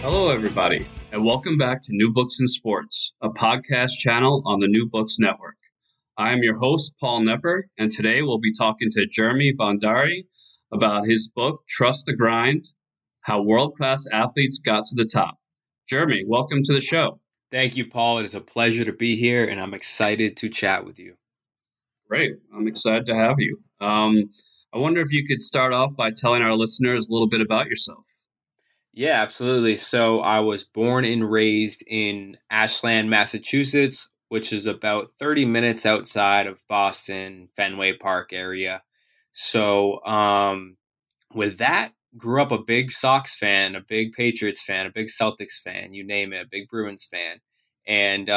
Hello, everybody, and welcome back to New Books in Sports, a podcast channel on the New Books Network. I'm your host, Paul Knepper, and today we'll be talking to Jeremy Bhandari about his book, Trust the Grind, How World-Class Athletes Got to the Top. Jeremy, welcome to the show. Thank you, Paul. It is a pleasure to be here, and I'm excited to chat with you. Great. I'm excited to have you. I wonder if you could start off by telling our listeners a little bit about yourself. Yeah, absolutely. So I was born and raised in Ashland, Massachusetts, which is about 30 minutes outside of Boston, Fenway Park area. So with that, grew up a big Sox fan, a big Patriots fan, a big Celtics fan, you name it, a big Bruins fan. And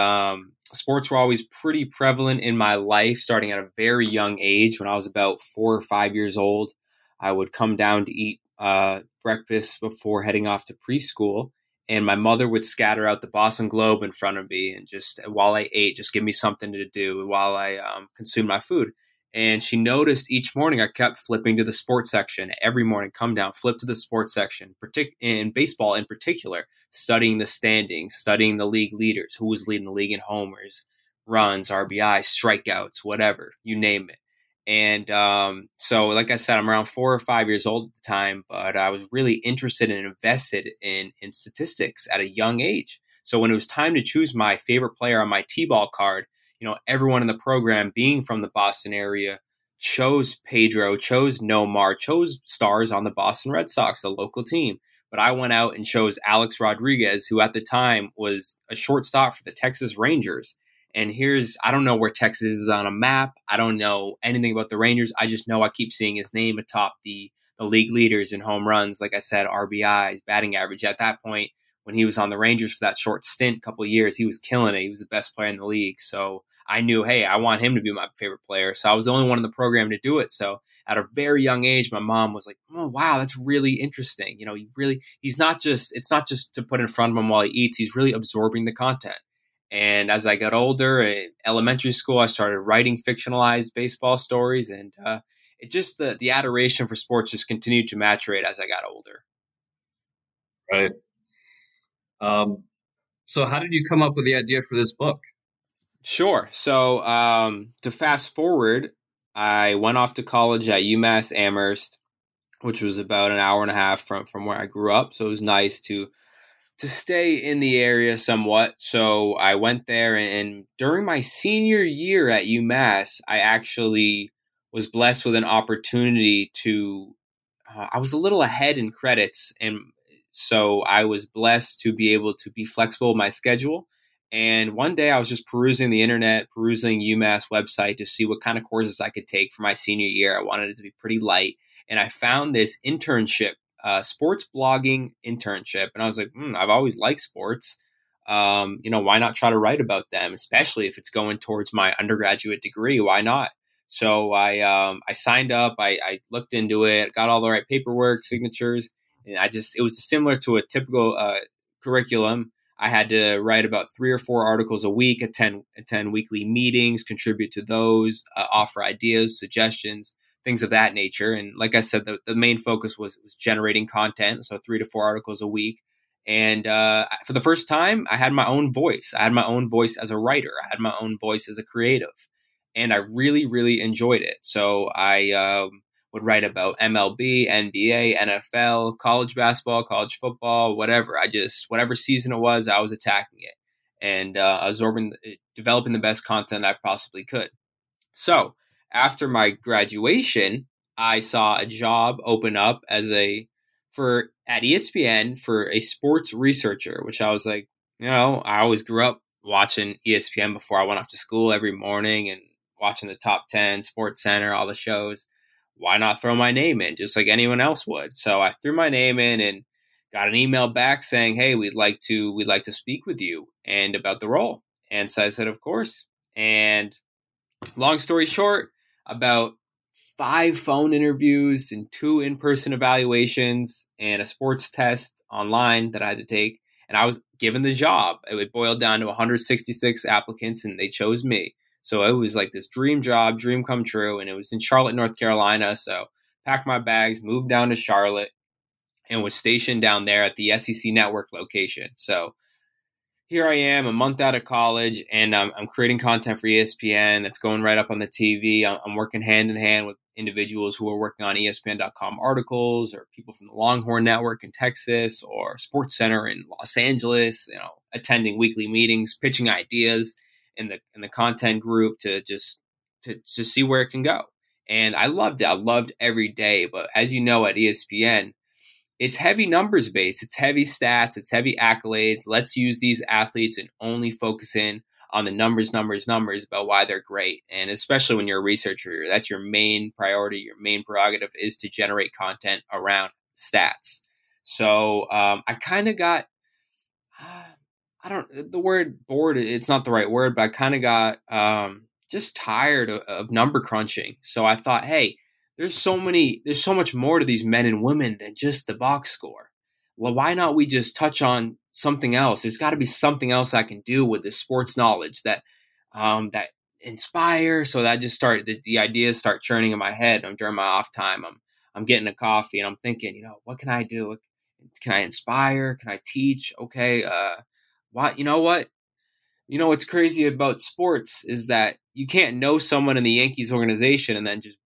sports were always pretty prevalent in my life, starting at a very young age. When I was about 4 or 5 years old, I would come down to eat breakfast before heading off to preschool, and my mother would scatter out the Boston Globe in front of me and just while I ate, just give me something to do while I consumed my food. And she noticed each morning I kept flipping to the sports section. Every morning, come down, flip to the sports section, in baseball in particular, studying the standings, studying the league leaders, who was leading the league in homers, runs, RBI, strikeouts, whatever, you name it. And so, like I said, I'm around 4 or 5 years old at the time, but I was really interested and invested in statistics at a young age. So when it was time to choose my favorite player on my T-ball card, you know, everyone in the program being from the Boston area chose Pedro, chose Nomar, chose stars on the Boston Red Sox, the local team. But I went out and chose Alex Rodriguez, who at the time was a shortstop for the Texas Rangers. And I don't know where Texas is on a map. I don't know anything about the Rangers. I just know I keep seeing his name atop the league leaders in home runs. Like I said, RBIs, batting average. At that point, when he was on the Rangers for that short stint, couple of years, he was killing it. He was the best player in the league. So I knew, hey, I want him to be my favorite player. So I was the only one in the program to do it. So at a very young age, my mom was like, oh, wow, that's really interesting. You know, it's not just to put in front of him while he eats. He's really absorbing the content. And as I got older, in elementary school, I started writing fictionalized baseball stories. And it just the adoration for sports just continued to maturate as I got older. Right. So how did you come up with the idea for this book? Sure. So to fast forward, I went off to college at UMass Amherst, which was about an hour and a half from where I grew up. So it was nice to stay in the area somewhat. So I went there, and during my senior year at UMass, I actually was blessed with an opportunity to, I was a little ahead in credits. And so I was blessed to be able to be flexible with my schedule. And one day I was just perusing the internet, perusing UMass website to see what kind of courses I could take for my senior year. I wanted it to be pretty light. And I found this internship, sports blogging internship. And I was like, I've always liked sports. Why not try to write about them, especially if it's going towards my undergraduate degree? Why not? So I signed up. I looked into it, got all the right paperwork, signatures, and it was similar to a typical curriculum. I had to write about 3 or 4 articles a week, attend weekly meetings, contribute to those, offer ideas, suggestions, things of that nature. And like I said, the main focus was generating content, so 3 to 4 articles a week. And for the first time, I had my own voice. I had my own voice as a writer. I had my own voice as a creative. And I really, really enjoyed it. So I would write about MLB, NBA, NFL, college basketball, college football, whatever. Whatever season it was, I was attacking it and developing the best content I possibly could. So after my graduation, I saw a job open up at ESPN for a sports researcher, which I was like, I always grew up watching ESPN before I went off to school every morning and watching the top 10, Sports Center, all the shows. Why not throw my name in just like anyone else would? So I threw my name in and got an email back saying, hey, we'd like to speak with you and about the role. And so I said, of course. And long story short, about 5 phone interviews and 2 in-person evaluations and a sports test online that I had to take. And I was given the job. It boiled down to 166 applicants and they chose me. So it was like this dream job, dream come true. And it was in Charlotte, North Carolina. So packed my bags, moved down to Charlotte, and was stationed down there at the SEC Network location. So here I am a month out of college, and I'm creating content for ESPN that's going right up on the TV. I'm working hand in hand with individuals who are working on ESPN.com articles, or people from the Longhorn Network in Texas, or Sports Center in Los Angeles, attending weekly meetings, pitching ideas in the content group to see where it can go. And I loved it. I loved every day. But as you know, at ESPN, it's heavy numbers based. It's heavy stats. It's heavy accolades. Let's use these athletes and only focus in on the numbers about why they're great. And especially when you're a researcher, that's your main priority. Your main prerogative is to generate content around stats. So I kind of got, the word bored, it's not the right word, but I kind of got just tired of number crunching. So I thought, hey, there's so much more to these men and women than just the box score. Well, why not we just touch on something else? There's got to be something else I can do with this sports knowledge that inspire. So that just started, the ideas start churning in my head. During my off time, I'm getting a coffee and I'm thinking, what can I do? Can I inspire? Can I teach? Okay. What? You know what? You know what's crazy about sports is that you can't know someone in the Yankees organization and then just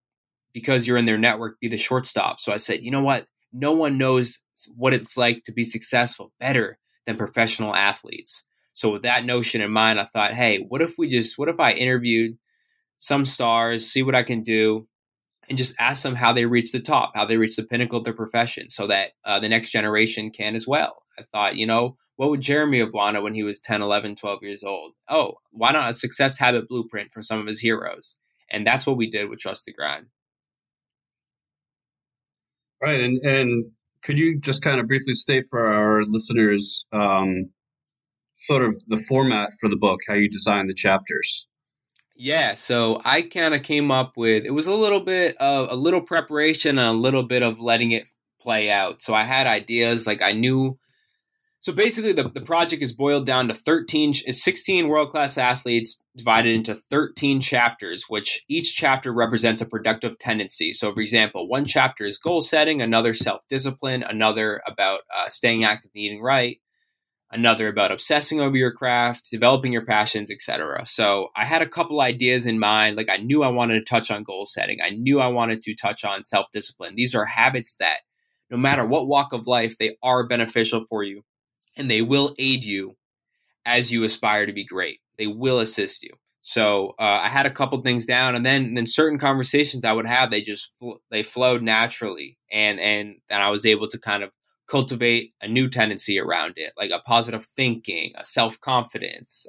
because you're in their network, be the shortstop. So I said, you know what? No one knows what it's like to be successful better than professional athletes. So with that notion in mind, I thought, hey, what if I interviewed some stars, see what I can do, and just ask them how they reach the top, how they reach the pinnacle of their profession so that the next generation can as well. I thought, what would Jeremy have wanted when he was 10, 11, 12 years old? Oh, why not a success habit blueprint from some of his heroes? And that's what we did with Trust the Grind. Right. And could you just kind of briefly state for our listeners sort of the format for the book, how you designed the chapters? Yeah. So I kind of came up with, it was a little bit of a little preparation and a little bit of letting it play out. So I had ideas like I knew. So basically the project is boiled down to 16 world-class athletes divided into 13 chapters, which each chapter represents a productive tendency. So for example, one chapter is goal setting, another self-discipline, another about staying active and eating right, another about obsessing over your craft, developing your passions, etc. So I had a couple ideas in mind. Like I knew I wanted to touch on goal setting. I knew I wanted to touch on self-discipline. These are habits that no matter what walk of life, they are beneficial for you. And they will aid you as you aspire to be great. They will assist you. So I had a couple things down, and then certain conversations I would have, they flowed naturally, and I was able to kind of cultivate a new tendency around it, like a positive thinking, a self-confidence,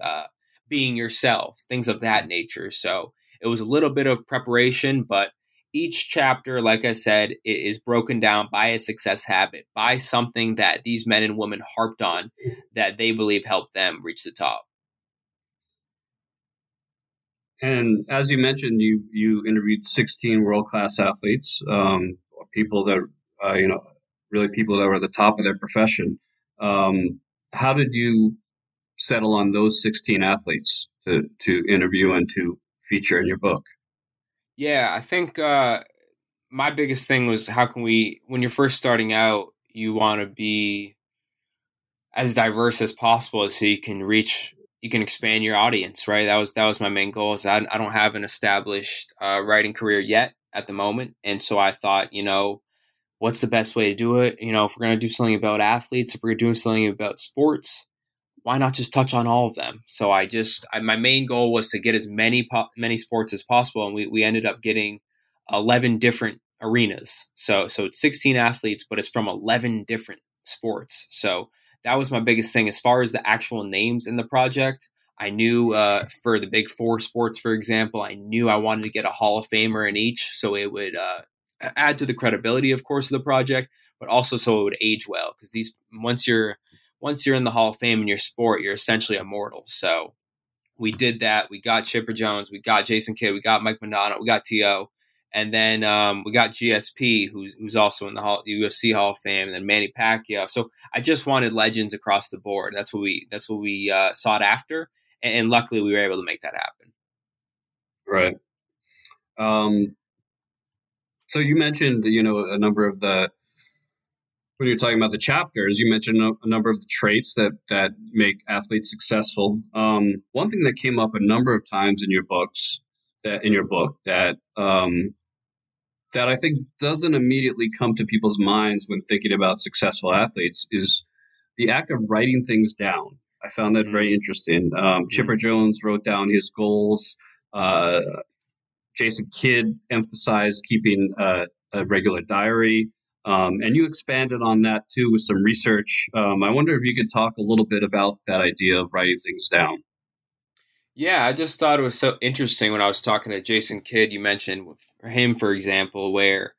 being yourself, things of that nature. So it was a little bit of preparation, but each chapter, like I said, is broken down by a success habit, by something that these men and women harped on that they believe helped them reach the top. And as you mentioned, you interviewed 16 world-class athletes, people that, really people that were at the top of their profession. How did you settle on those 16 athletes to interview and to feature in your book? Yeah, I think my biggest thing was when you're first starting out, you want to be as diverse as possible so you can expand your audience, right? That was my main goal. Is I don't have an established writing career yet at the moment. And so I thought, what's the best way to do it? If we're going to do something about athletes, if we're doing something about sports, why not just touch on all of them? So my main goal was to get as many sports as possible. And we ended up getting 11 different arenas. So it's 16 athletes, but it's from 11 different sports. So that was my biggest thing. As far as the actual names in the project, I knew for the big four sports, for example, I knew I wanted to get a Hall of Famer in each. So it would add to the credibility, of course, of the project, but also so it would age well. Because once you're in the Hall of Fame in your sport, you're essentially immortal. So we did that. We got Chipper Jones. We got Jason Kidd. We got Mike Madonna. We got T.O. And then we got GSP, who's also in the UFC Hall of Fame, and then Manny Pacquiao. So I just wanted legends across the board. That's what we sought after, and luckily we were able to make that happen. Right. So you mentioned, a number of when you're talking about the chapters, you mentioned a number of the traits that make athletes successful. One thing that came up a number of times in your books, that I think doesn't immediately come to people's minds when thinking about successful athletes is the act of writing things down. I found that very interesting. Chipper Jones wrote down his goals. Jason Kidd emphasized keeping a regular diary. And you expanded on that too with some research. I wonder if you could talk a little bit about that idea of writing things down. Yeah, I just thought it was so interesting when I was talking to Jason Kidd. You mentioned with him, for example, where,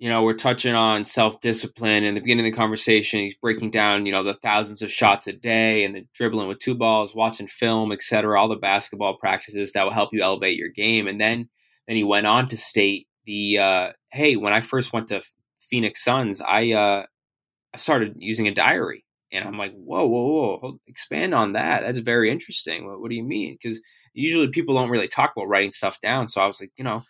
we're touching on self-discipline. In the beginning of the conversation, he's breaking down, the thousands of shots a day and the dribbling with two balls, watching film, et cetera, all the basketball practices that will help you elevate your game. And then he went on to state hey, when I first went to Phoenix Suns, I started using a diary. And I'm like, whoa, expand on that. That's very interesting. What do you mean? Because usually people don't really talk about writing stuff down. So I was like,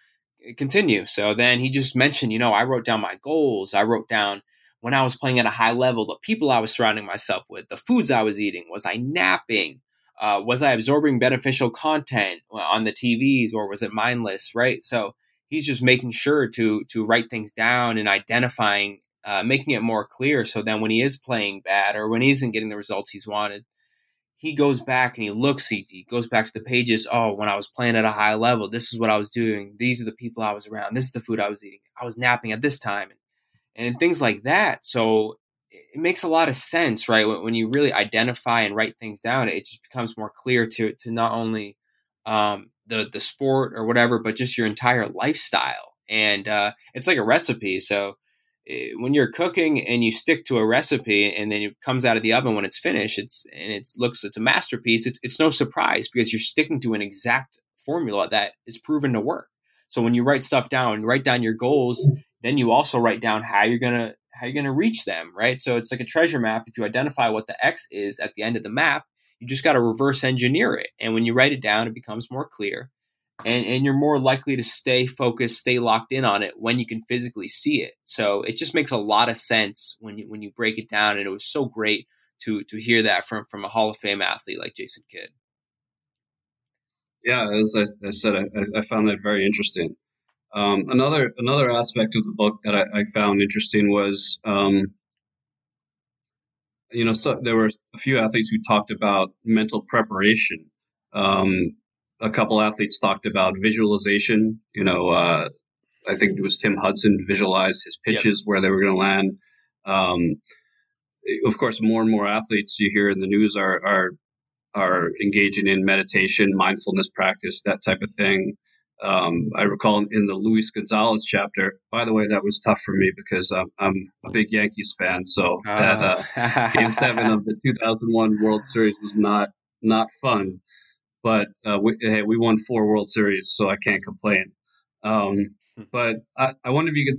continue. So then he just mentioned, I wrote down my goals. I wrote down when I was playing at a high level, the people I was surrounding myself with, the foods I was eating, was I napping? Was I absorbing beneficial content on the TVs, or was it mindless, right? So he's just making sure to write things down and identifying, making it more clear, so then when he is playing bad or when he isn't getting the results he's wanted, he goes back and he goes back to the pages. Oh, when I was playing at a high level, this is what I was doing. These are the people I was around. This is the food I was eating. I was napping at this time and things like that. So it makes a lot of sense, right? When you really identify and write things down, it just becomes more clear to not only the sport or whatever, but just your entire lifestyle. And it's like a recipe. So when you're cooking and you stick to a recipe and then it comes out of the oven when it's finished, it's a masterpiece. It's no surprise because you're sticking to an exact formula that is proven to work. So when you write stuff down, write down your goals, then you also write down how you're gonna reach them, right? So it's like a treasure map. If you identify what the X is at the end of the map, you just got to reverse engineer it. And when you write it down, it becomes more clear and you're more likely to stay focused, stay locked in on it when you can physically see it. So it just makes a lot of sense when you break it down. And it was so great to hear that from a Hall of Fame athlete like Jason Kidd. Yeah, as I said, I found that very interesting. Another aspect of the book that I found interesting was, so there were a few athletes who talked about mental preparation. A couple athletes talked about visualization. I think it was Tim Hudson visualized his pitches, where they were going to land. Of course, more and more athletes you hear in the news are engaging in meditation, mindfulness practice, that type of thing. I recall in the Luis Gonzalez chapter, by the way, that was tough for me because I'm a big Yankees fan. So that Game 7 of the 2001 World Series was not fun. But we won 4 World Series, so I can't complain. But I wonder if you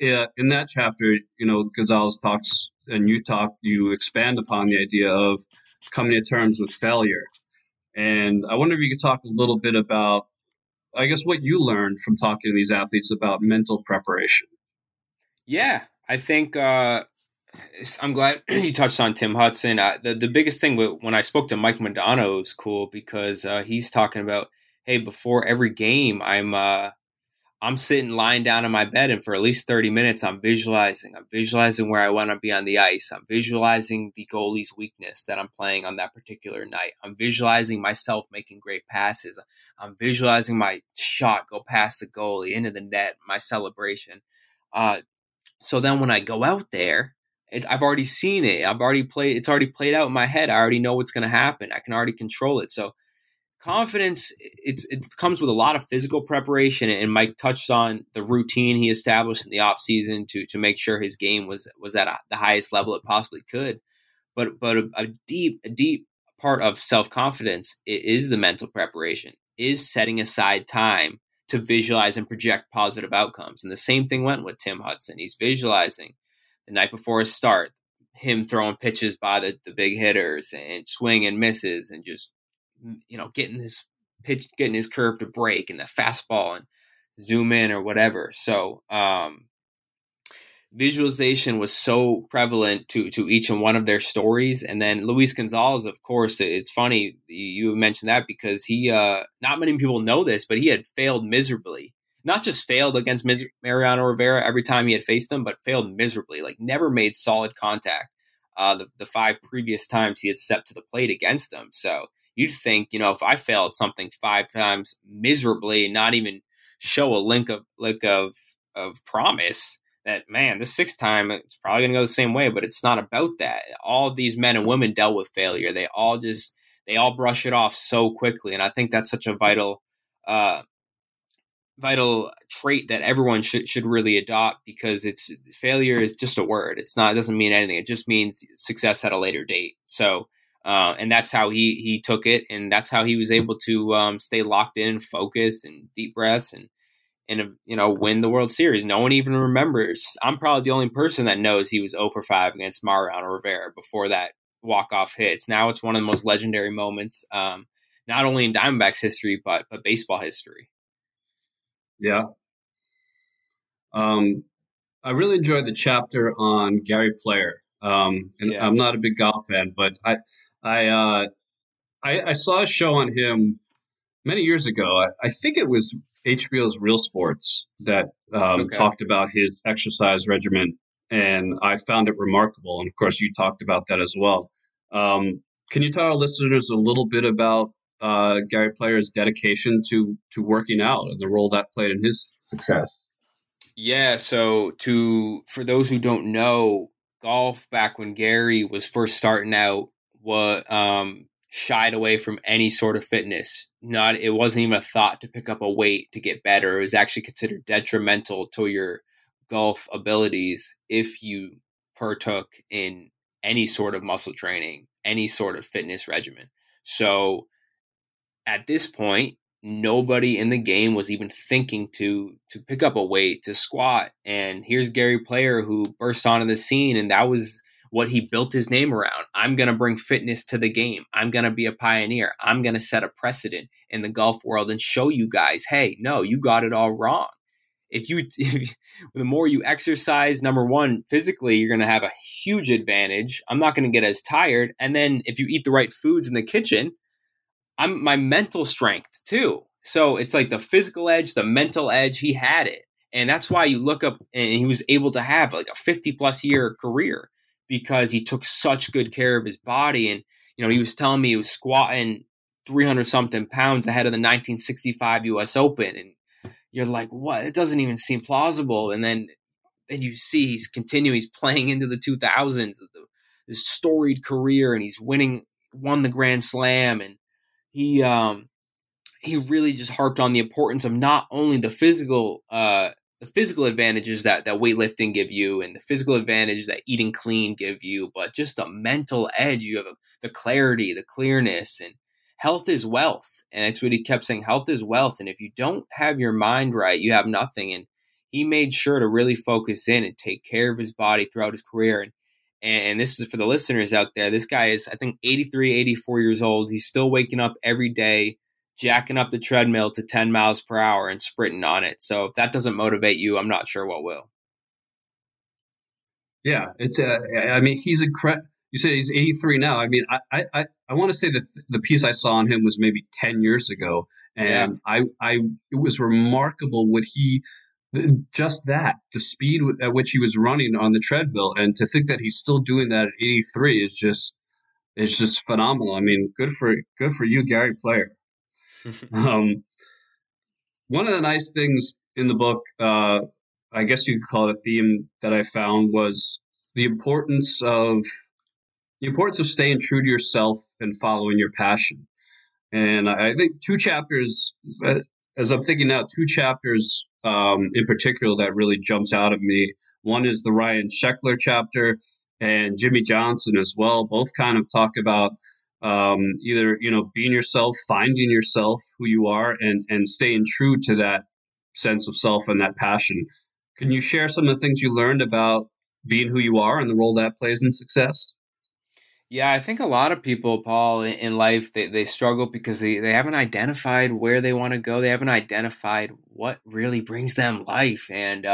could in that chapter, you know, Gonzalez talks, and you expand upon the idea of coming to terms with failure. And I wonder if you could talk a little bit about, I guess, what you learned from talking to these athletes about mental preparation. Yeah, I think I'm glad you touched on Tim Hudson. The biggest thing when I spoke to Mike Madonna was cool because he's talking about, hey, before every game, I'm sitting lying down in my bed, and for at least 30 minutes, I'm visualizing where I want to be on the ice. I'm visualizing the goalie's weakness that I'm playing on that particular night. I'm visualizing myself making great passes. I'm visualizing my shot go past the goalie, into the net, my celebration. So then when I go out there, I've already seen it. It's already played out in my head. I already know what's going to happen. I can already control it. So confidence, it comes with a lot of physical preparation, and Mike touched on the routine he established in the offseason to make sure his game was at the highest level it possibly could. But a deep part of self-confidence is the mental preparation, is setting aside time to visualize and project positive outcomes. And the same thing went with Tim Hudson. He's visualizing the night before his start, him throwing pitches by the big hitters and swing and misses and just, you know, getting his pitch, getting his curve to break and the fastball and zoom in or whatever. So visualization was so prevalent to each and one of their stories. And then Luis Gonzalez, of course, it's funny you mentioned that because he, not many people know this, but he had failed miserably, not just failed against Mariano Rivera every time he had faced him, but failed miserably, like never made solid contact the 5 previous times he had stepped to the plate against him. So you'd think, you know, if I fail at something 5 times miserably, not even show a link of promise, that, man, the 6th time, it's probably going to go the same way, but it's not about that. All these men and women dealt with failure. They all brush it off so quickly. And I think that's such a vital trait that everyone should really adopt, because it's, failure is just a word. It doesn't mean anything. It just means success at a later date. So, and that's how he took it, and that's how he was able to stay locked in, focused, and deep breaths, and win the World Series. No one even remembers. I'm probably the only person that knows he was 0 for 5 against Mariano Rivera before that walk-off hits. Now it's one of the most legendary moments, not only in Diamondbacks history, but baseball history. Yeah. I really enjoyed the chapter on Gary Player. Yeah. I'm not a big golf fan, but I saw a show on him many years ago. I think it was HBO's Real Sports that talked about his exercise regimen, and I found it remarkable. And of course, you talked about that as well. Can you tell our listeners a little bit about Gary Player's dedication to working out and the role that played in his success? Yeah. So for those who don't know, golf back when Gary was first starting out shied away from any sort of fitness. It wasn't even a thought to pick up a weight to get better. It was actually considered detrimental to your golf abilities if you partook in any sort of muscle training, any sort of fitness regimen. So at this point, nobody in the game was even thinking to pick up a weight, to squat. And here's Gary Player, who burst onto the scene, and that was what he built his name around. I'm going to bring fitness to the game. I'm going to be a pioneer. I'm going to set a precedent in the golf world and show you guys, hey, no, you got it all wrong. If the more you exercise, number one, physically, you're going to have a huge advantage. I'm not going to get as tired. And then if you eat the right foods in the kitchen, my mental strength too. So it's like the physical edge, the mental edge, he had it. And that's why you look up, and he was able to have like a 50-plus-year career, because he took such good care of his body. And, you know, he was telling me he was squatting 300-something pounds ahead of the 1965 U.S. Open. And you're like, what? It doesn't even seem plausible. And then you see he's continuing, he's playing into the 2000s, this storied career, and he's won the Grand Slam. And he really just harped on the importance of not only the physical advantages that weightlifting give you and the physical advantages that eating clean give you, but just the mental edge. You have the clarity, the clearness, and health is wealth. And that's what he kept saying, health is wealth. And if you don't have your mind right, you have nothing. And he made sure to really focus in and take care of his body throughout his career. And this is for the listeners out there. This guy is, I think, 83, 84 years old. He's still waking up every day, jacking up the treadmill to 10 miles per hour and sprinting on it. So if that doesn't motivate you, I'm not sure what will. Yeah, it's I mean, he's incredible. You said he's 83 now. I mean, I want to say that the piece I saw on him was maybe 10 years ago, and yeah. It was remarkable what he. Just that, the speed at which he was running on the treadmill, and to think that he's still doing that at 83 is just phenomenal. I mean, good for you, Gary Player. One of the nice things in the book, I guess you could call it a theme that I found, was the importance of staying true to yourself and following your passion. And I think two chapters, as I'm thinking now, in particular that really jumps out at me. One is the Ryan Sheckler chapter and Jimmy Johnson as well. Both kind of talk about either, being yourself, finding yourself, who you are, and staying true to that sense of self and that passion. Can you share some of the things you learned about being who you are and the role that plays in success? Yeah, I think a lot of people, Paul, in life, they struggle because they haven't identified where they want to go. They haven't identified what really brings them life. And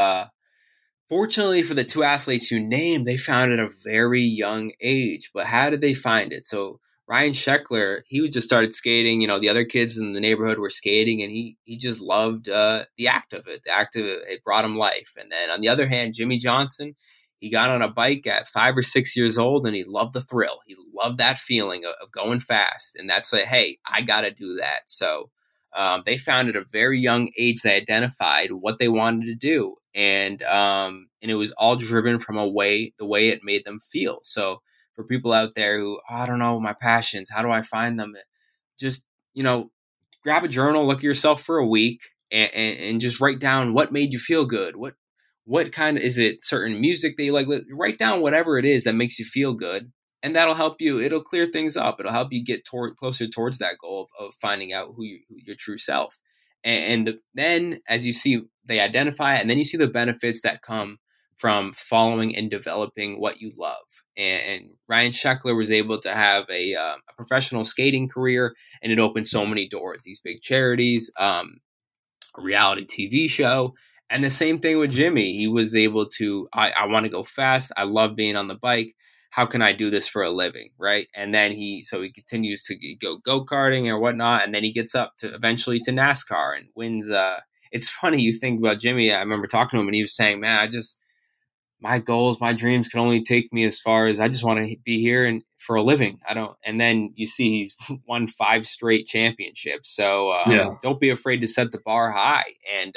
fortunately for the two athletes you named, they found it at a very young age. But how did they find it? So Ryan Sheckler, he was just started skating. The other kids in the neighborhood were skating, and he just loved the act of it. The act of it, it brought him life. And then on the other hand, Jimmy Johnson, he got on a bike at 5 or 6 years old, and he loved the thrill. He loved that feeling of going fast. And that's like, hey, I got to do that. So they found at a very young age, they identified what they wanted to do. And it was all driven from the way it made them feel. So for people out there who, I don't know, my passions, how do I find them? Just, grab a journal, look at yourself for a week, and just write down what made you feel good. What kind of, is it certain music that you like? Write down whatever it is that makes you feel good, and that'll help you. It'll clear things up. It'll help you get closer towards that goal of finding out your true self. And then, as you see, they identify it, and then you see the benefits that come from following and developing what you love. And Ryan Sheckler was able to have a professional skating career, and it opened so many doors. These big charities, a reality TV show. And the same thing with Jimmy. He was able to, I want to go fast. I love being on the bike. How can I do this for a living, right? And then he continues to go go-karting or whatnot, and then he gets up to eventually to NASCAR and wins. It's funny, you think about Jimmy. I remember talking to him, and he was saying, man, my goals, my dreams can only take me as far as I just want to be here and for a living. And then you see he's won 5 straight championships. So Don't be afraid to set the bar high. And,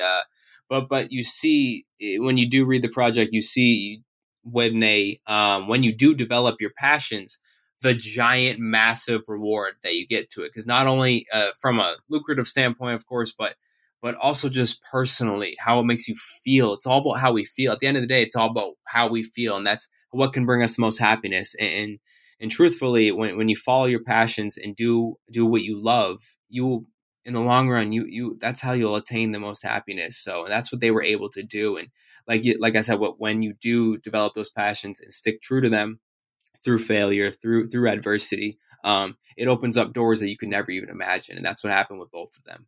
But you see, when you do read the project, you see when you do develop your passions, the giant, massive reward that you get to it. Because not only from a lucrative standpoint, of course, but also just personally, how it makes you feel. It's all about how we feel. At the end of the day, it's all about how we feel. And that's what can bring us the most happiness. And truthfully, when you follow your passions and do what you love, you will, in the long run, you that's how you'll attain the most happiness. So that's what they were able to do. And like I said, when you do develop those passions and stick true to them through failure, through adversity, it opens up doors that you could never even imagine. And that's what happened with both of them.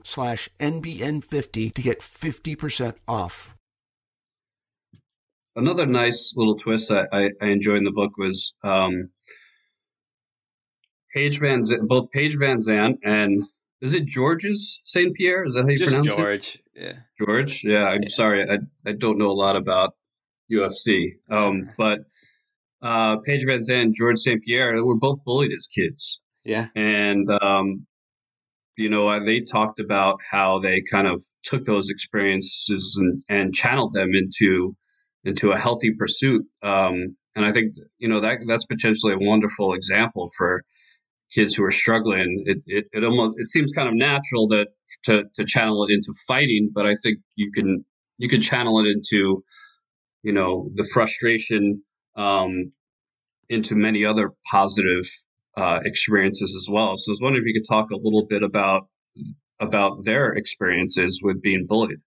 to get 50% off. Another nice little twist I enjoyed in the book was Paige VanZant and is it Georges St-Pierre? Is that how you pronounce it? George, yeah. George, yeah. I'm sorry, I don't know a lot about UFC, but Paige VanZant and Georges St-Pierre were both bullied as kids. Yeah, and they talked about how they kind of took those experiences and channeled them into a healthy pursuit. And I think, that's potentially a wonderful example for kids who are struggling. It seems kind of natural that to channel it into fighting, but I think you can channel it into, the frustration into many other positive experiences as well. So I was wondering if you could talk a little bit about their experiences with being bullied.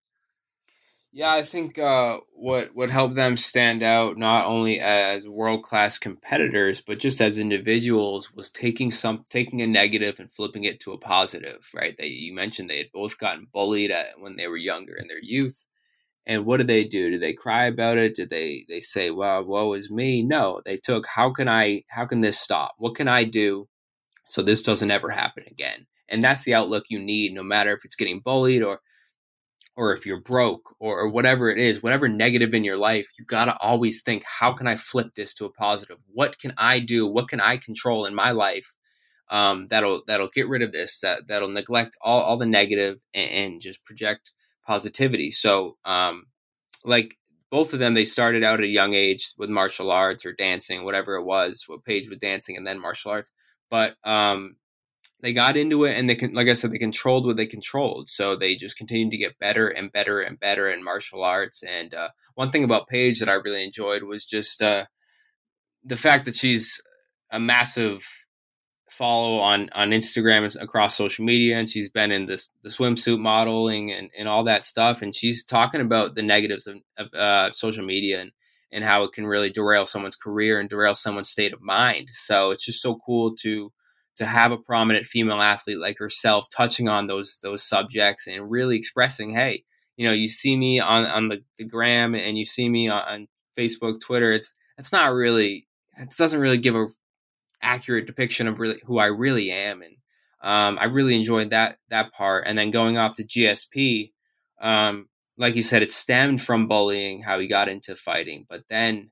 Yeah, I think what helped them stand out not only as world-class competitors, but just as individuals was taking a negative and flipping it to a positive, right? You mentioned they had both gotten bullied when they were younger in their youth. And what did they do? Did they cry about it? Did they say, well, woe is me? No, they took, how can this stop? What can I do so this doesn't ever happen again? And that's the outlook you need, no matter if it's getting bullied or if you're broke or whatever it is, whatever negative in your life, you got to always think, how can I flip this to a positive? What can I do? What can I control in my life? That'll get rid of this, that'll neglect all the negative and just project positivity. So, like both of them, they started out at a young age with martial arts or dancing, whatever it was, what Paige with dancing and then martial arts. But, they got into it and they controlled what they controlled. So they just continued to get better and better and better in martial arts. And one thing about Paige that I really enjoyed was just the fact that she's a massive follow on Instagram and across social media. And she's been in the swimsuit modeling and all that stuff. And she's talking about the negatives of social media and how it can really derail someone's career and derail someone's state of mind. So it's just so cool to have a prominent female athlete like herself touching on those subjects and really expressing, hey, you see me on the gram and you see me on Facebook, Twitter. It doesn't really give a accurate depiction of really who I really am. And I really enjoyed that part. And then going off to GSP, like you said, it stemmed from bullying, how he got into fighting, but then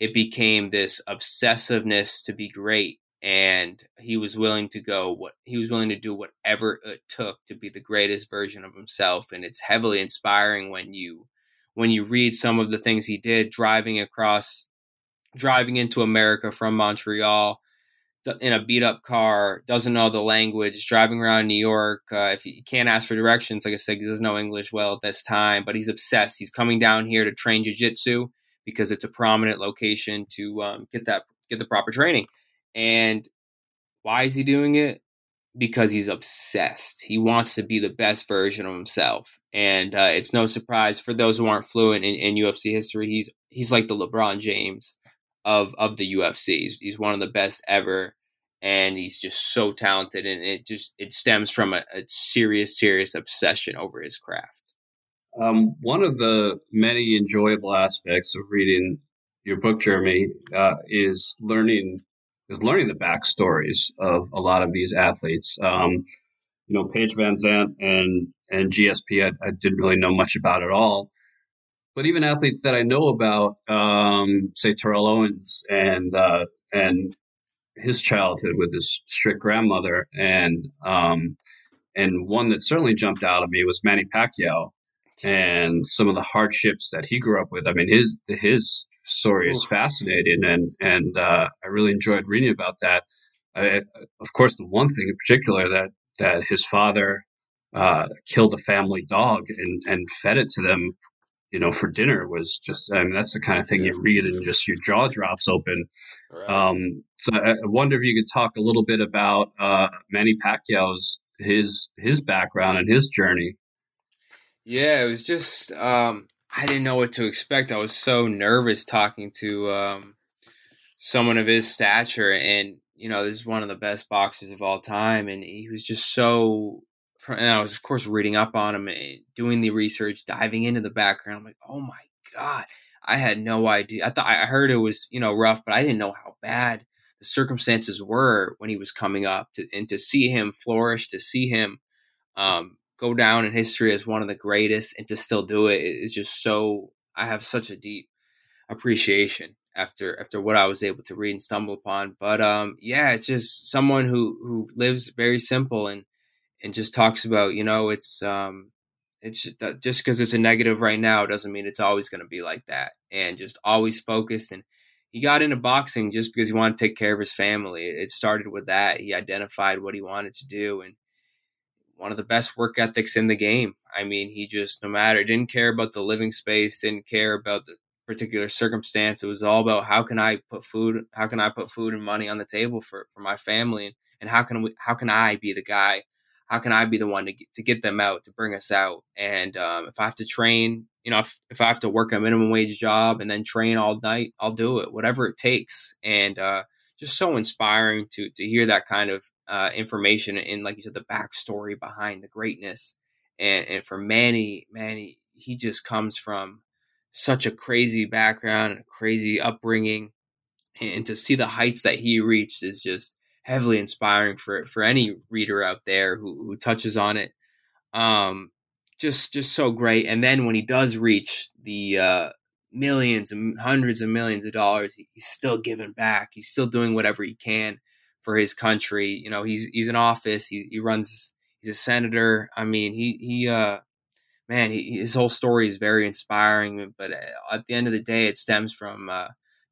it became this obsessiveness to be great. And he was willing to do whatever it took to be the greatest version of himself. And it's heavily inspiring when you read some of the things he did, driving into America from Montreal in a beat up car, doesn't know the language, driving around New York. If he can't ask for directions, like I said, he doesn't know English well at this time, but he's obsessed. He's coming down here to train jiu-jitsu because it's a prominent location to get the proper training. And why is he doing it? Because he's obsessed. He wants to be the best version of himself. And it's no surprise for those who aren't fluent in UFC history, he's like the LeBron James of the UFC. He's one of the best ever. And he's just so talented. And it stems from a serious, serious obsession over his craft. One of the many enjoyable aspects of reading your book, Jeremy, is learning the backstories of a lot of these athletes. Paige VanZant and GSP, I didn't really know much about at all. But even athletes that I know about, say Terrell Owens and his childhood with his strict grandmother, and one that certainly jumped out at me was Manny Pacquiao and some of the hardships that he grew up with. I mean, his story is fascinating, and I really enjoyed reading about that. Of course, the one thing in particular that his father killed a family dog and fed it to them, you know, for dinner was just, I mean, that's the kind of thing you read and just your jaw drops open. Right. So I wonder if you could talk a little bit about Manny Pacquiao's, his background and his journey. Yeah, it was just, I didn't know what to expect. I was so nervous talking to someone of his stature, and, you know, this is one of the best boxers of all time. And he was just so, and I was, of course, reading up on him and doing the research, diving into the background. I'm like, oh my God, I had no idea. I thought I heard it was, you know, rough, but I didn't know how bad the circumstances were when he was coming up and to see him flourish, to see him, go down in history as one of the greatest, and to still do it is just so, I have such a deep appreciation after what I was able to read and stumble upon. But yeah, it's just someone who lives very simple and just talks about, you know, it's just because it's a negative right now doesn't mean it's always going to be like that, and just always focused. And he got into boxing just because he wanted to take care of his family. It started with that. He identified what he wanted to do, and one of the best work ethics in the game. I mean, he just, no matter, didn't care about the living space, didn't care about the particular circumstance. It was all about how can I put food and money on the table for my family, and how can I be the one to get them out, to bring us out. And if I have to train, you know, if I have to work a minimum wage job and then train all night, I'll do it, whatever it takes. And just so inspiring to hear that kind of information, and like you said, the backstory behind the greatness. And for Manny, he just comes from such a crazy background and a crazy upbringing, and to see the heights that he reached is just heavily inspiring for any reader out there who touches on it. Just so great. And then when he does reach the millions and hundreds of millions of dollars, he's still giving back. He's still doing whatever he can for his country. You know, he's in office. He's a senator. I mean, his whole story is very inspiring, but at the end of the day, it stems from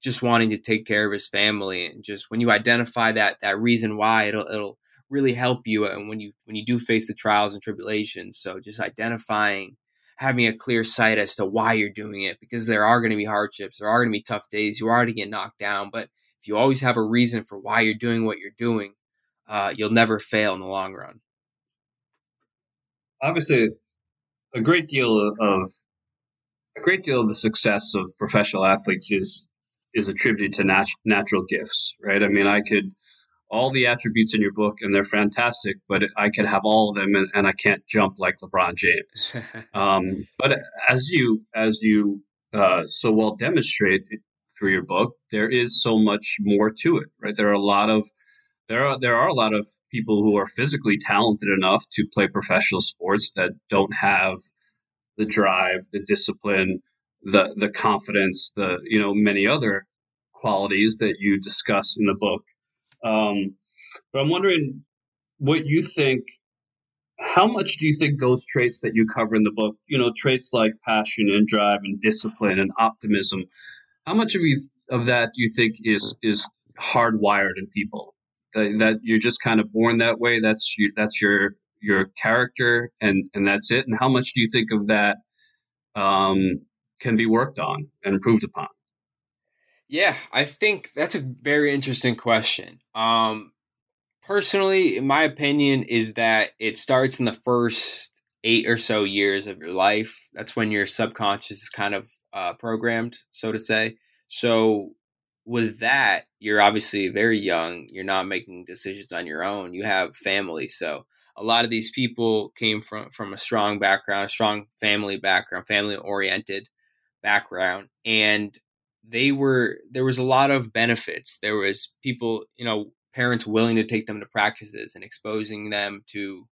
just wanting to take care of his family. And just when you identify that reason why, it'll really help you. And when you do face the trials and tribulations, so just identifying, having a clear sight as to why you're doing it, because there are going to be hardships, there are going to be tough days, you are going to get knocked down. But if you always have a reason for why you're doing what you're doing, you'll never fail in the long run. Obviously, a great deal of the success of professional athletes is attributed to natural gifts, right? I mean, I could all the attributes in your book, and they're fantastic, but I could have all of them, and I can't jump like LeBron James. But as you so well demonstrate it through your book, there is so much more to it, right? There are a lot of people who are physically talented enough to play professional sports that don't have the drive, the discipline, the confidence, the, you know, many other qualities that you discuss in the book. But I'm wondering what you think, how much do you think those traits that you cover in the book, you know, traits like passion and drive and discipline and optimism, how much of that do you think is hardwired in people? That you're just kind of born that way, that's your character, and that's it? And how much do you think of that can be worked on and improved upon? Yeah, I think that's a very interesting question. Personally, in my opinion, is that it starts in the first 8 or so years of your life. That's when your subconscious is kind of programmed, so to say. So with that, you're obviously very young. You're not making decisions on your own. You have family. So a lot of these people came from a strong background, a strong family background, family-oriented background. And there was a lot of benefits. There was people, you know, parents willing to take them to practices and exposing them to,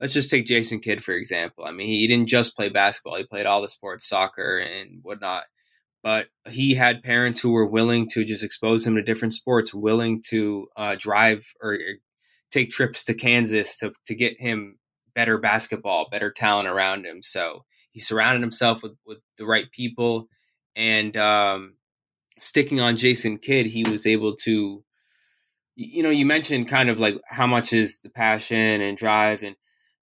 let's just take Jason Kidd, for example. I mean, he didn't just play basketball. He played all the sports, soccer and whatnot, but he had parents who were willing to just expose him to different sports, willing to drive or take trips to Kansas to get him better basketball, better talent around him. So he surrounded himself with the right people. And, sticking on Jason Kidd, he was able to, you know, you mentioned kind of like how much is the passion and drive, and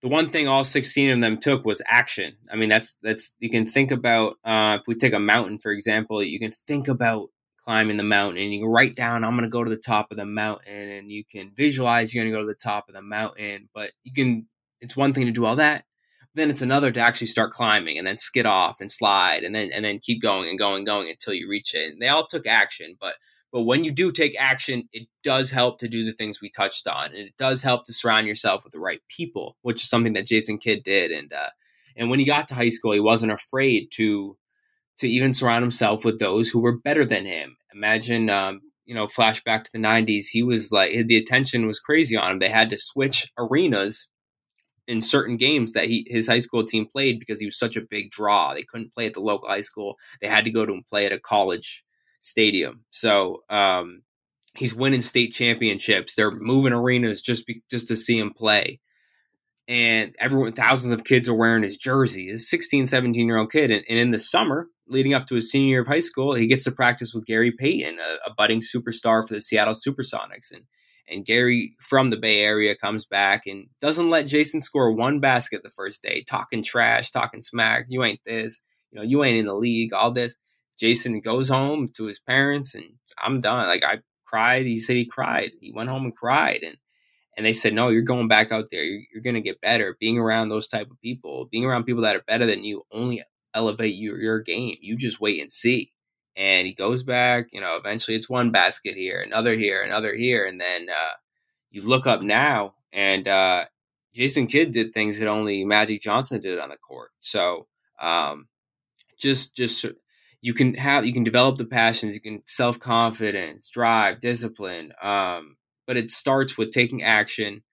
the one thing all 16 of them took was action. I mean, that's you can think about, if we take a mountain, for example, you can think about climbing the mountain and you can write down, I'm going to go to the top of the mountain, and you can visualize you're going to go to the top of the mountain, but it's one thing to do all that. Then it's another to actually start climbing and then skid off and slide and then keep going and going until you reach it. And they all took action, but when you do take action, it does help to do the things we touched on, and it does help to surround yourself with the right people, which is something that Jason Kidd did. And when he got to high school, he wasn't afraid to even surround himself with those who were better than him. Imagine, flashback to the 90s, he was like, the attention was crazy on him. They had to switch arenas in certain games that his high school team played because he was such a big draw. They couldn't play at the local high school. They had to go to and play at a college stadium. So he's winning state championships. They're moving arenas just to see him play. And thousands of kids are wearing his jersey, his 16, 17-year-old kid. And in the summer, leading up to his senior year of high school, he gets to practice with Gary Payton, a budding superstar for the Seattle SuperSonics. And Gary from the Bay Area comes back and doesn't let Jason score one basket the first day, talking trash, talking smack. You ain't this, you ain't in the league, all this. Jason goes home to his parents and I'm done. Like, I cried. He said he cried. He went home and cried. And they said, no, you're going back out there. You're going to get better. Being around those type of people, being around people that are better than you only elevate your game. You just wait and see. And he goes back, eventually it's one basket here, another here, another here. And then you look up now and Jason Kidd did things that only Magic Johnson did on the court. So just you can develop the passions, you can self-confidence, drive, discipline. But it starts with taking action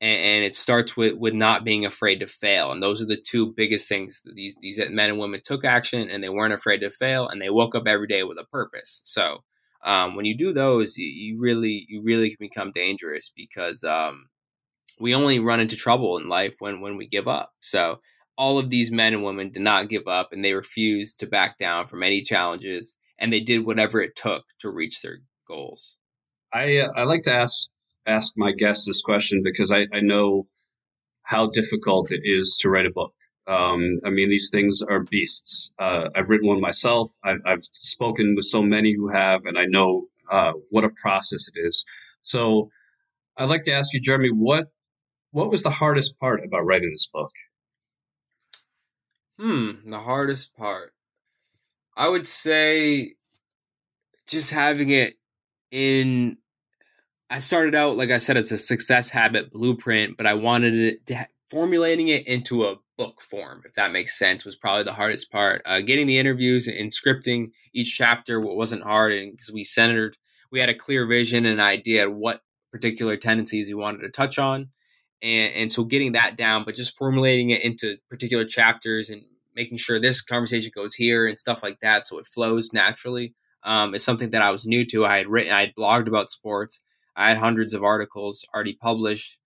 and it starts with not being afraid to fail. And those are the two biggest things. These men and women took action and they weren't afraid to fail, and they woke up every day with a purpose. So when you do those, you really can become dangerous because we only run into trouble in life when we give up. So all of these men and women did not give up, and they refused to back down from any challenges, and they did whatever it took to reach their goals. I like to ask my guests this question because I know how difficult it is to write a book. These things are beasts. I've written one myself. I've spoken with so many who have, and I know what a process it is. So I'd like to ask you, Jeremy, what was the hardest part about writing this book? The hardest part, I would say, just having it in. I started out, like I said, it's a success habit blueprint, but I wanted it to formulating it into a book form, if that makes sense, was probably the hardest part. Getting the interviews and scripting each chapter wasn't hard, because we had a clear vision and idea of what particular tendencies we wanted to touch on. And so getting that down, but just formulating it into particular chapters and making sure this conversation goes here and stuff like that, so it flows naturally, is something that I was new to. I had blogged about sports. I had hundreds of articles already published,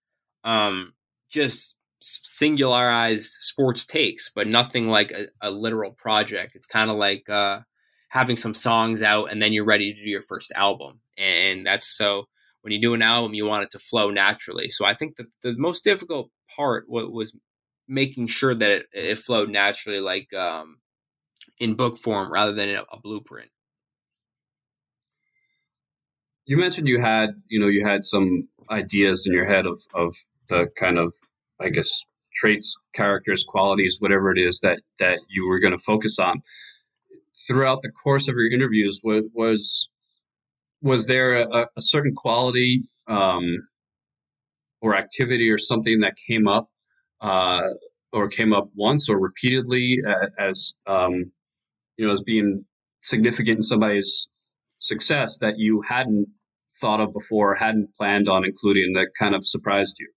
just singularized sports takes, but nothing like a literal project. It's kind of like having some songs out and then you're ready to do your first album. And that's so when you do an album, you want it to flow naturally. So I think that the most difficult part was making sure that it flowed naturally, like in book form rather than a blueprint. You mentioned you had some ideas in your head of the kind of, I guess, traits, characters, qualities, whatever it is that you were going to focus on. Throughout the course of your interviews, was there a certain quality or activity or something that came up once or repeatedly as being significant in somebody's success that you hadn't thought of before, hadn't planned on including, that kind of surprised you?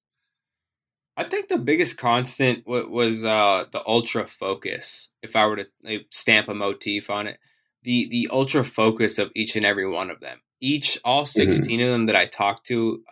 I think the biggest constant was the ultra focus. If I were to stamp a motif on it, the ultra focus of each and every one of them, all 16 of them that I talked to,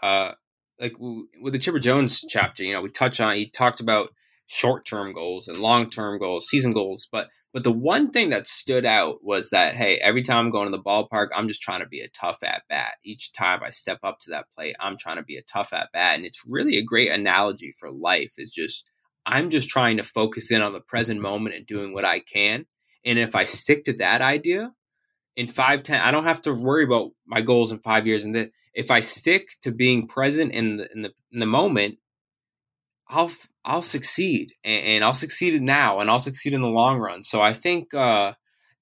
like with the Chipper Jones chapter, we touched on, he talked about short-term goals and long-term goals, season goals, but But the one thing that stood out was that, hey, every time I'm going to the ballpark, I'm just trying to be a tough at-bat. Each time I step up to that plate, I'm trying to be a tough at-bat. And it's really a great analogy for life is just, I'm just trying to focus in on the present moment and doing what I can. And if I stick to that idea, in 5, 10, I don't have to worry about my goals in 5 years. And if I stick to being present in the moment, I'll succeed, and I'll succeed now, and I'll succeed in the long run. So I think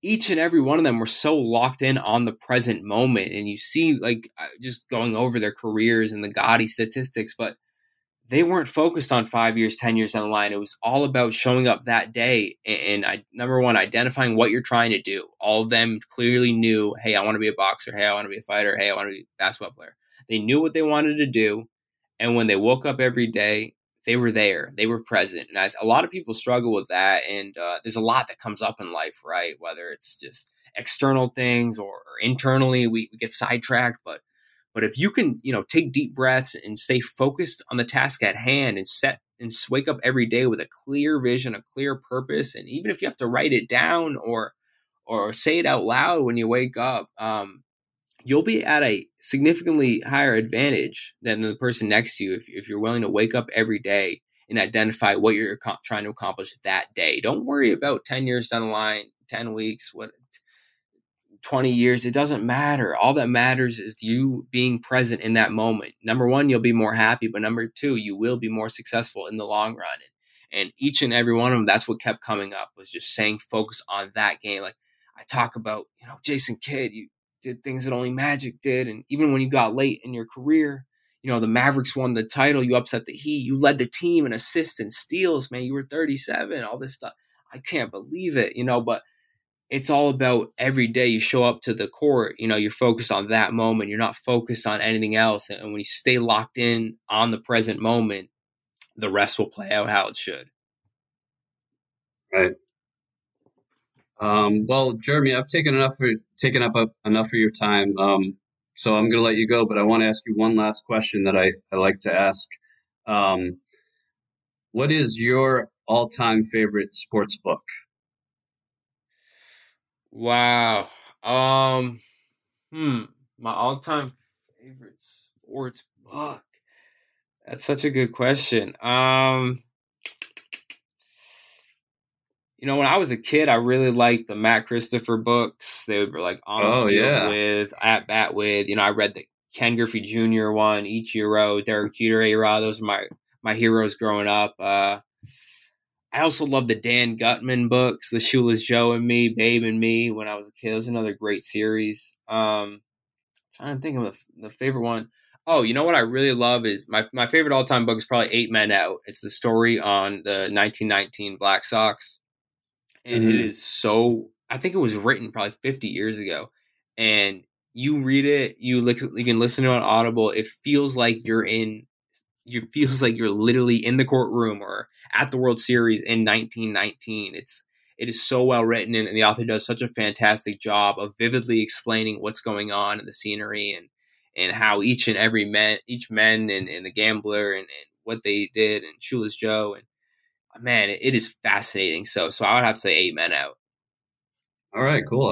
each and every one of them were so locked in on the present moment, and you see, like, just going over their careers and the gaudy statistics, but they weren't focused on 5 years, 10 years down the line. It was all about showing up that day and number one, identifying what you're trying to do. All of them clearly knew, hey, I want to be a boxer. Hey, I want to be a fighter. Hey, I want to be a basketball player. They knew what they wanted to do, and when they woke up every day, they were there. They were present. And a lot of people struggle with that. And there's a lot that comes up in life, right? Whether it's just external things or internally, we get sidetracked. But if you can, take deep breaths and stay focused on the task at hand and wake up every day with a clear vision, a clear purpose. And even if you have to write it down or say it out loud when you wake up, you'll be at a significantly higher advantage than the person next to you if you're willing to wake up every day and identify what you're trying to accomplish that day. Don't worry about 10 years down the line, 10 weeks, 20 years. It doesn't matter. All that matters is you being present in that moment. Number one, you'll be more happy, but number two, you will be more successful in the long run. And each and every one of them, that's what kept coming up, was just saying focus on that game. Like I talk about, Jason Kidd, you did things that only Magic did. And even when you got late in your career, the Mavericks won the title, you upset the Heat, you led the team in assists and steals, man, you were 37, all this stuff. I can't believe it, but it's all about every day you show up to the court, you're focused on that moment. You're not focused on anything else. And when you stay locked in on the present moment, the rest will play out how it should. Right. Well, Jeremy, I've taken up enough of your time. So I'm going to let you go, but I want to ask you one last question that I like to ask. What is your all-time favorite sports book? Wow. My all-time favorite sports book. That's such a good question. When I was a kid, I really liked the Matt Christopher books. They were like on the field with, at bat with. I read the Ken Griffey Jr. one, Ichiro, Derek Jeter, A-Rod. Those are my heroes growing up. I also loved the Dan Gutman books, The Shoeless Joe and Me, Babe and Me. When I was a kid, it was another great series. Trying to think of the favorite one. Oh, you know what I really love is my favorite all-time book is probably Eight Men Out. It's the story on the 1919 Black Sox. And It is I think it was written probably 50 years ago. And you read it, you can listen to it on Audible. It feels like you're literally in the courtroom or at the World Series in 1919. It is so well written, and the author does such a fantastic job of vividly explaining what's going on in the scenery and how each and every man and the gambler and what they did and Shoeless Joe, and man, it is fascinating. So I would have to say Eight Men Out. All right, cool.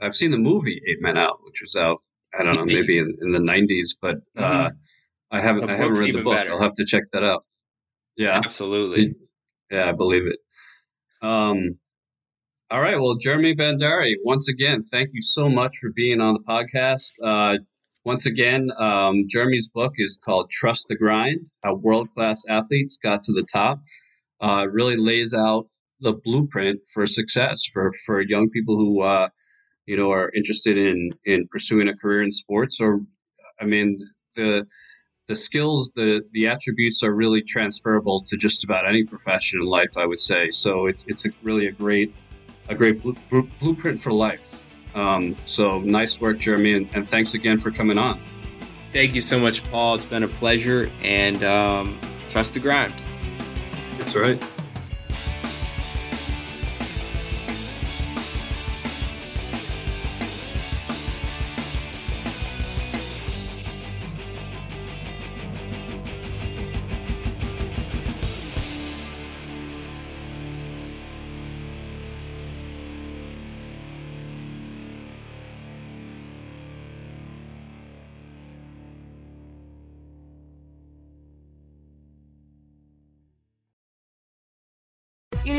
I've seen the movie Eight Men Out, which was out, I don't know, maybe in the 90s, but I haven't read the book. Better. I'll have to check that out. Yeah, absolutely. Yeah, I believe it. All right. Well, Jeremy Bhandari, once again, thank you so much for being on the podcast. Once again, Jeremy's book is called Trust the Grind: How World-Class Athletes Got to the Top. Really lays out the blueprint for success for young people who, are interested in pursuing a career in sports. Or, I mean, the skills, the attributes are really transferable to just about any profession in life, I would say. So it's really a great blueprint for life. So nice work, Jeremy, and thanks again for coming on. Thank you so much, Paul. It's been a pleasure, and trust the grind. That's right. It